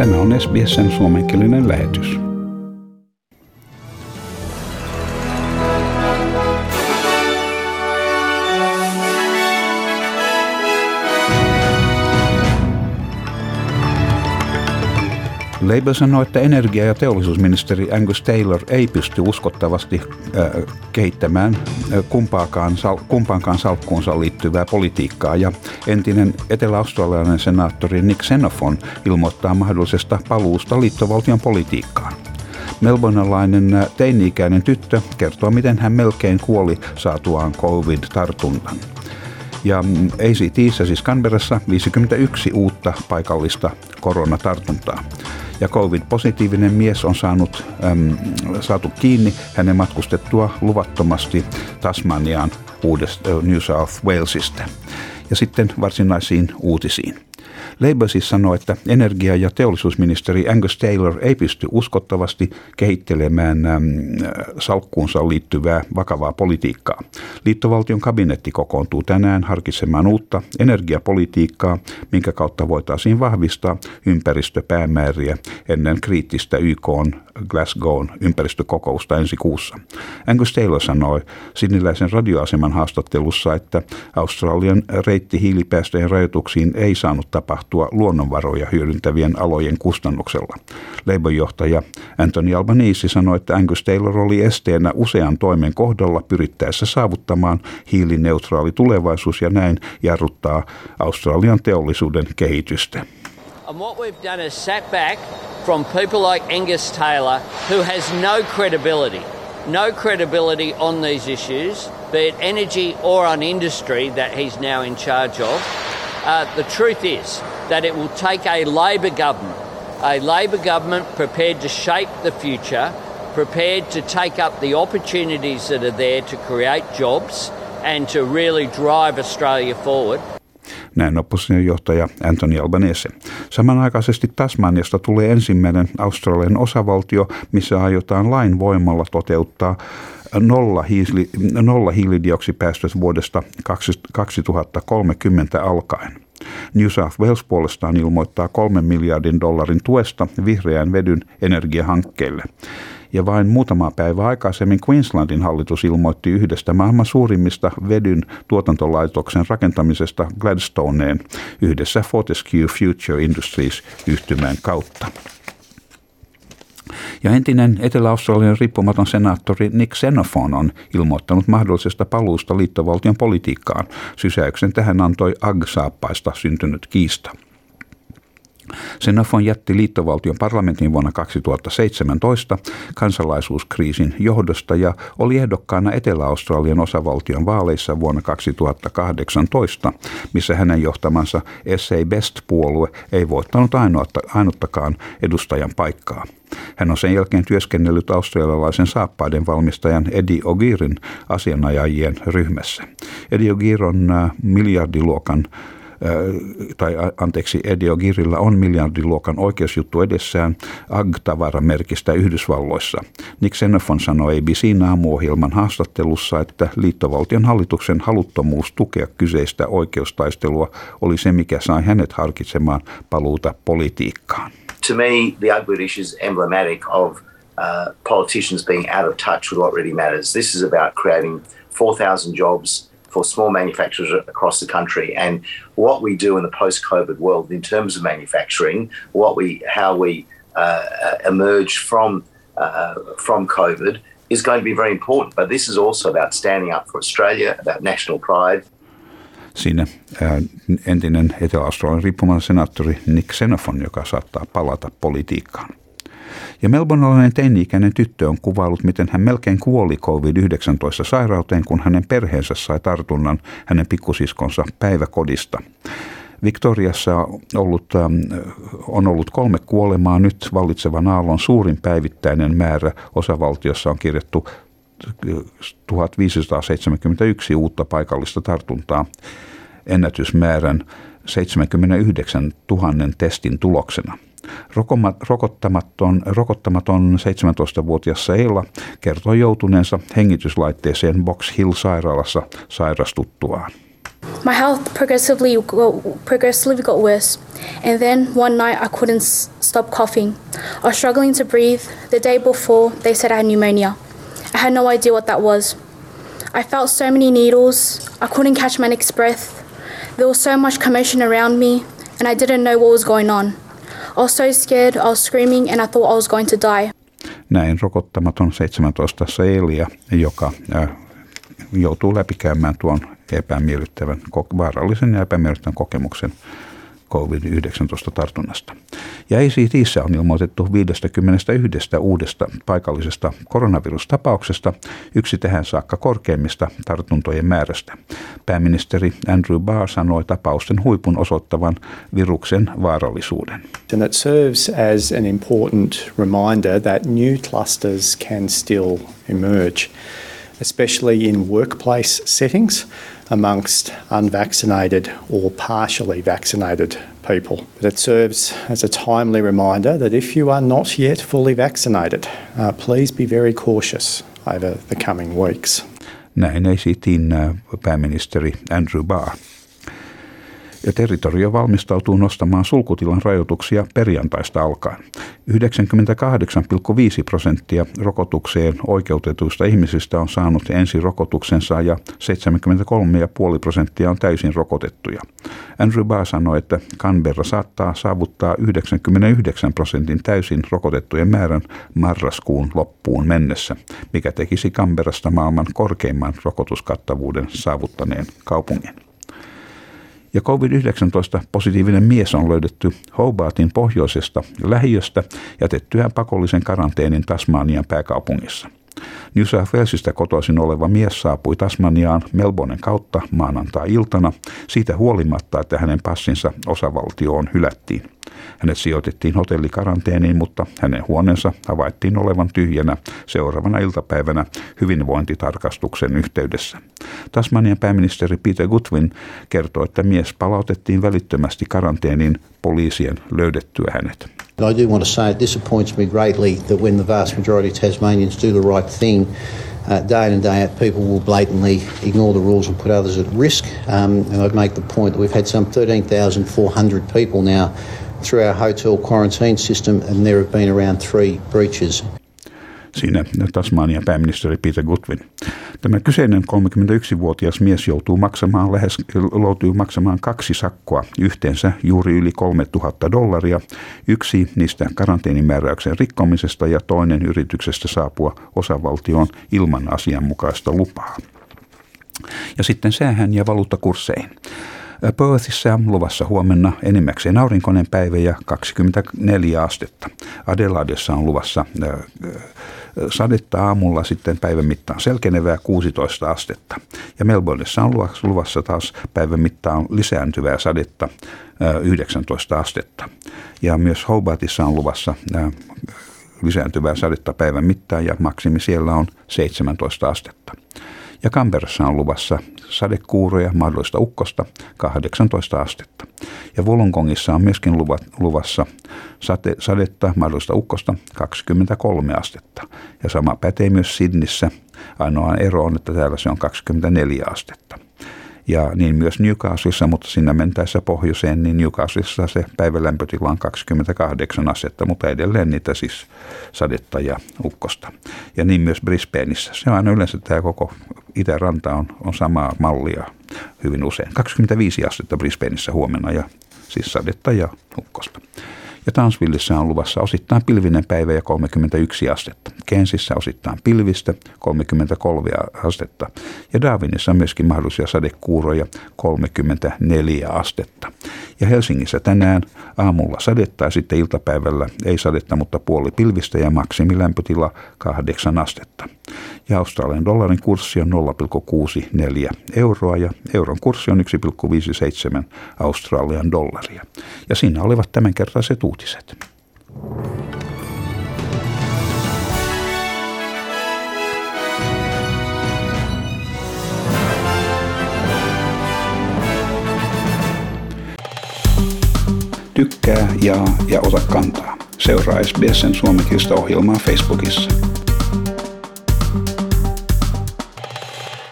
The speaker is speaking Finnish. Tämä on SBS:n suomenkielinen lähetys. Labour sanoi, että energia- ja teollisuusministeri Angus Taylor ei pysty uskottavasti kehittämään kumpaankaan salkkuunsa liittyvää politiikkaa, ja entinen etelä-australialainen senaattori Nick Xenophon ilmoittaa mahdollisesta paluusta liittovaltion politiikkaan. Melbournelainen teini-ikäinen tyttö kertoo, miten hän melkein kuoli saatuaan COVID-tartunnan. Ja ACT:ssä, siis Canberrassa, 51 uutta paikallista koronatartuntaa. Ja COVID-positiivinen mies on saatu kiinni hänen matkustettua luvattomasti Tasmaniaan New South Walesista. Ja sitten varsinaisiin uutisiin. Labour siis sanoi, että energia- ja teollisuusministeri Angus Taylor ei pysty uskottavasti kehittelemään salkkuunsa liittyvää vakavaa politiikkaa. Liittovaltion kabinetti kokoontuu tänään harkitsemaan uutta energiapolitiikkaa, minkä kautta voitaisiin vahvistaa ympäristöpäämääriä ennen kriittistä YK:n Glasgow'n ympäristökokousta ensi kuussa. Angus Taylor sanoi sydniläisen radioaseman haastattelussa, että Australian reitti hiilipäästöjen rajoituksiin ei saanut tapahtua luonnonvaroja hyödyntävien alojen kustannuksella. Labour-johtaja Anthony Albanese sanoi, että Angus Taylor oli esteenä usean toimen kohdalla pyrittäessä saavuttamaan hiilineutraali tulevaisuus ja näin jarruttaa Australian teollisuuden kehitystä. And what we've done is sat back from people like Angus Taylor, who has no credibility on these issues, be it energy or on industry that he's now in charge of. The truth is that it will take a Labor government prepared to shape the future, prepared to take up the opportunities that are there to create jobs and to really drive Australia forward. Näin oppositiojohtaja Anthony Albanese. Samanaikaisesti Tasmaniasta tulee ensimmäinen Australian osavaltio, missä aiotaan lain voimalla toteuttaa nolla hiilidioksipäästöt vuodesta 2030 alkaen. New South Wales puolestaan ilmoittaa $3 miljardin tuesta vihreän vedyn energiahankkeille. Ja vain muutama päivä aikaisemmin Queenslandin hallitus ilmoitti yhdestä maailman suurimmista vedyn tuotantolaitoksen rakentamisesta Gladstoneeen yhdessä Fortescue Future Industries -yhtymän kautta. Ja entinen Etelä-Australian riippumaton senaattori Nick Xenophon on ilmoittanut mahdollisesta paluusta liittovaltion politiikkaan. Sysäyksen tähän antoi AG-saappaista syntynyt kiista. Xenophon jätti liittovaltion parlamentin vuonna 2017 kansalaisuuskriisin johdosta ja oli ehdokkaana Etelä-Australian osavaltion vaaleissa vuonna 2018, missä hänen johtamansa SA Best-puolue ei voittanut ainuttakaan edustajan paikkaa. Hän on sen jälkeen työskennellyt australialaisen saappaiden valmistajan Eddie O'Gearin asianajajien ryhmässä. Eddie O'Gear on Eddie O'Gearilla on miljardiluokan oikeusjuttu edessään AG-tavaramerkistä Yhdysvalloissa. Nick Xenophon sanoi ABC:n aamuohjelman haastattelussa, että liittovaltion hallituksen haluttomuus tukea kyseistä oikeustaistelua oli se, mikä sai hänet harkitsemaan paluuta politiikkaan. To me, the Ugg issue is emblematic of politicians being out of touch with what really matters. This is about creating 4,000 jobs for small manufacturers across the country, and what we do in the post-COVID world in terms of manufacturing, how we emerge from COVID is going to be very important. But this is also about standing up for Australia, about national pride. Siinä entinen Etelä-Australian riippumaton senaattori Nick Xenophon, joka saattaa palata politiikkaan. Ja melbournelainen teini-ikäinen tyttö on kuvaillut, miten hän melkein kuoli COVID-19-sairauteen, kun hänen perheensä sai tartunnan hänen pikkusiskonsa päiväkodista. Victoriassa on ollut 3 kuolemaa, nyt vallitsevan aallon suurin päivittäinen määrä osavaltiossa on kirjattu 1571 uutta paikallista tartuntaa ennätysmäärän 79 000 testin tuloksena. Rokottamaton 17-vuotias Sheila kertoi joutuneensa hengityslaitteeseen Box Hill-sairaalassa sairastuttuaan. My health progressively got worse, and then one night I couldn't stop coughing. I was struggling to breathe. The day before, they said I had pneumonia. I had no idea what that was. I felt so many needles. I couldn't catch my next breath. There was so much commotion around me, and I didn't know what was going on. I was so scared, I was screaming, and I thought I was going to die. Näin rokottamaton 17-vuotias Sheila, joka joutuu läpikäymään tuon epämiellyttävän, vaarallisen ja epämiellyttävän kokemuksen COVID-19-tartunnasta. Ja ECT:ssä on ilmoitettu 51 uudesta paikallisesta koronavirustapauksesta, yksi tähän saakka korkeimmista tartuntojen määrästä. Pääministeri Andrew Barr sanoi tapausten huipun osoittavan viruksen vaarallisuuden. And that serves as an important reminder that new clusters can still emerge, especially in workplace settings amongst unvaccinated or partially vaccinated people. But it serves as a timely reminder that if you are not yet fully vaccinated, please be very cautious over the coming weeks. Näin esitin pääministeri Andrew Barr. Ja territorio valmistautuu nostamaan sulkutilan rajoituksia perjantaista alkaen. 98.5% rokotukseen oikeutetuista ihmisistä on saanut ensirokotuksensa ja 73.5% on täysin rokotettuja. Andrew Barr sanoi, että Canberra saattaa saavuttaa 99% täysin rokotettujen määrän marraskuun loppuun mennessä, mikä tekisi Canberrasta maailman korkeimman rokotuskattavuuden saavuttaneen kaupungin. Ja COVID-19-positiivinen mies on löydetty Hobartin pohjoisesta lähiöstä jätettyään pakollisen karanteenin Tasmanian pääkaupungissa. New South Walesista kotoisin oleva mies saapui Tasmaniaan Melbournen kautta maanantai-iltana siitä huolimatta, että hänen passinsa osavaltioon hylättiin. Hänet sijoitettiin hotellikaranteeniin, mutta hänen huoneensa havaittiin olevan tyhjänä seuraavana iltapäivänä hyvinvointitarkastuksen yhteydessä. Tasmanian pääministeri Peter Gutwein kertoi, että mies palautettiin välittömästi karanteeniin poliisien löydettyä hänet. I do want to say it disappoints me greatly that when the vast majority of Tasmanians do the right thing, day in and day out, people will blatantly ignore the rules and put others at risk. And I'd make the point that we've had some 13,400 people now through our hotel quarantine system, and there have been around 3 breaches. Siinä Tasmanian pääministeri Peter Gutwein. Tämä kyseinen 31-vuotias mies joutuu maksamaan 2 sakkoa, yhteensä juuri yli $3,000. Yksi niistä karanteenimääräyksen rikkomisesta ja toinen yrityksestä saapua osavaltioon ilman asianmukaista lupaa. Ja sitten säähän ja valuuttakursseihin. Perthissä on luvassa huomenna enimmäkseen aurinkoinen päivä ja 24 astetta. Adelaidessa on luvassa sadetta aamulla, sitten päivän mittaan selkenevää 16 astetta. Ja Melbournessa on luvassa taas päivän mittaan lisääntyvää sadetta 19 astetta. Ja myös Hobartissa on luvassa lisääntyvää sadetta päivän mittaan ja maksimi siellä on 17 astetta. Ja Canberrassa on luvassa sadekuuroja, mahdollista ukkosta, 18 astetta. Ja Wollongongissa on myöskin luvassa sadetta, mahdollista ukkosta, 23 astetta. Ja sama pätee myös Sydneyssä. Ainoa ero on, että täällä se on 24 astetta. Ja niin myös Newcastlessa, mutta siinä mentäessä pohjoiseen, niin Newcastlessa se päivälämpötila on 28 astetta, mutta edelleen niitä siis sadetta ja ukkosta. Ja niin myös Brisbaneissa. Se on aina yleensä tämä koko itäranta on samaa mallia hyvin usein. 25 astetta Brisbaneissa huomenna ja siis sadetta ja ukkosta. Ja Townsvillessä on luvassa osittain pilvinen päivä ja 31 astetta. Kensissä osittain pilvistä 33 astetta. Ja Darwinissa on myöskin mahdollisia sadekuuroja 34 astetta. Ja Helsingissä tänään aamulla sadetta ja sitten iltapäivällä ei sadetta, mutta puoli pilvistä ja maksimilämpötila 8 astetta. Ja Australian dollarin kurssi on 0,64 euroa ja euron kurssi on 1,57 Australian dollaria. Ja siinä olivat tämänkertaiset uutiset. Tykkää, jaa ja ota kantaa. Seuraa SBS:n suomenkielistä ohjelmaa Facebookissa.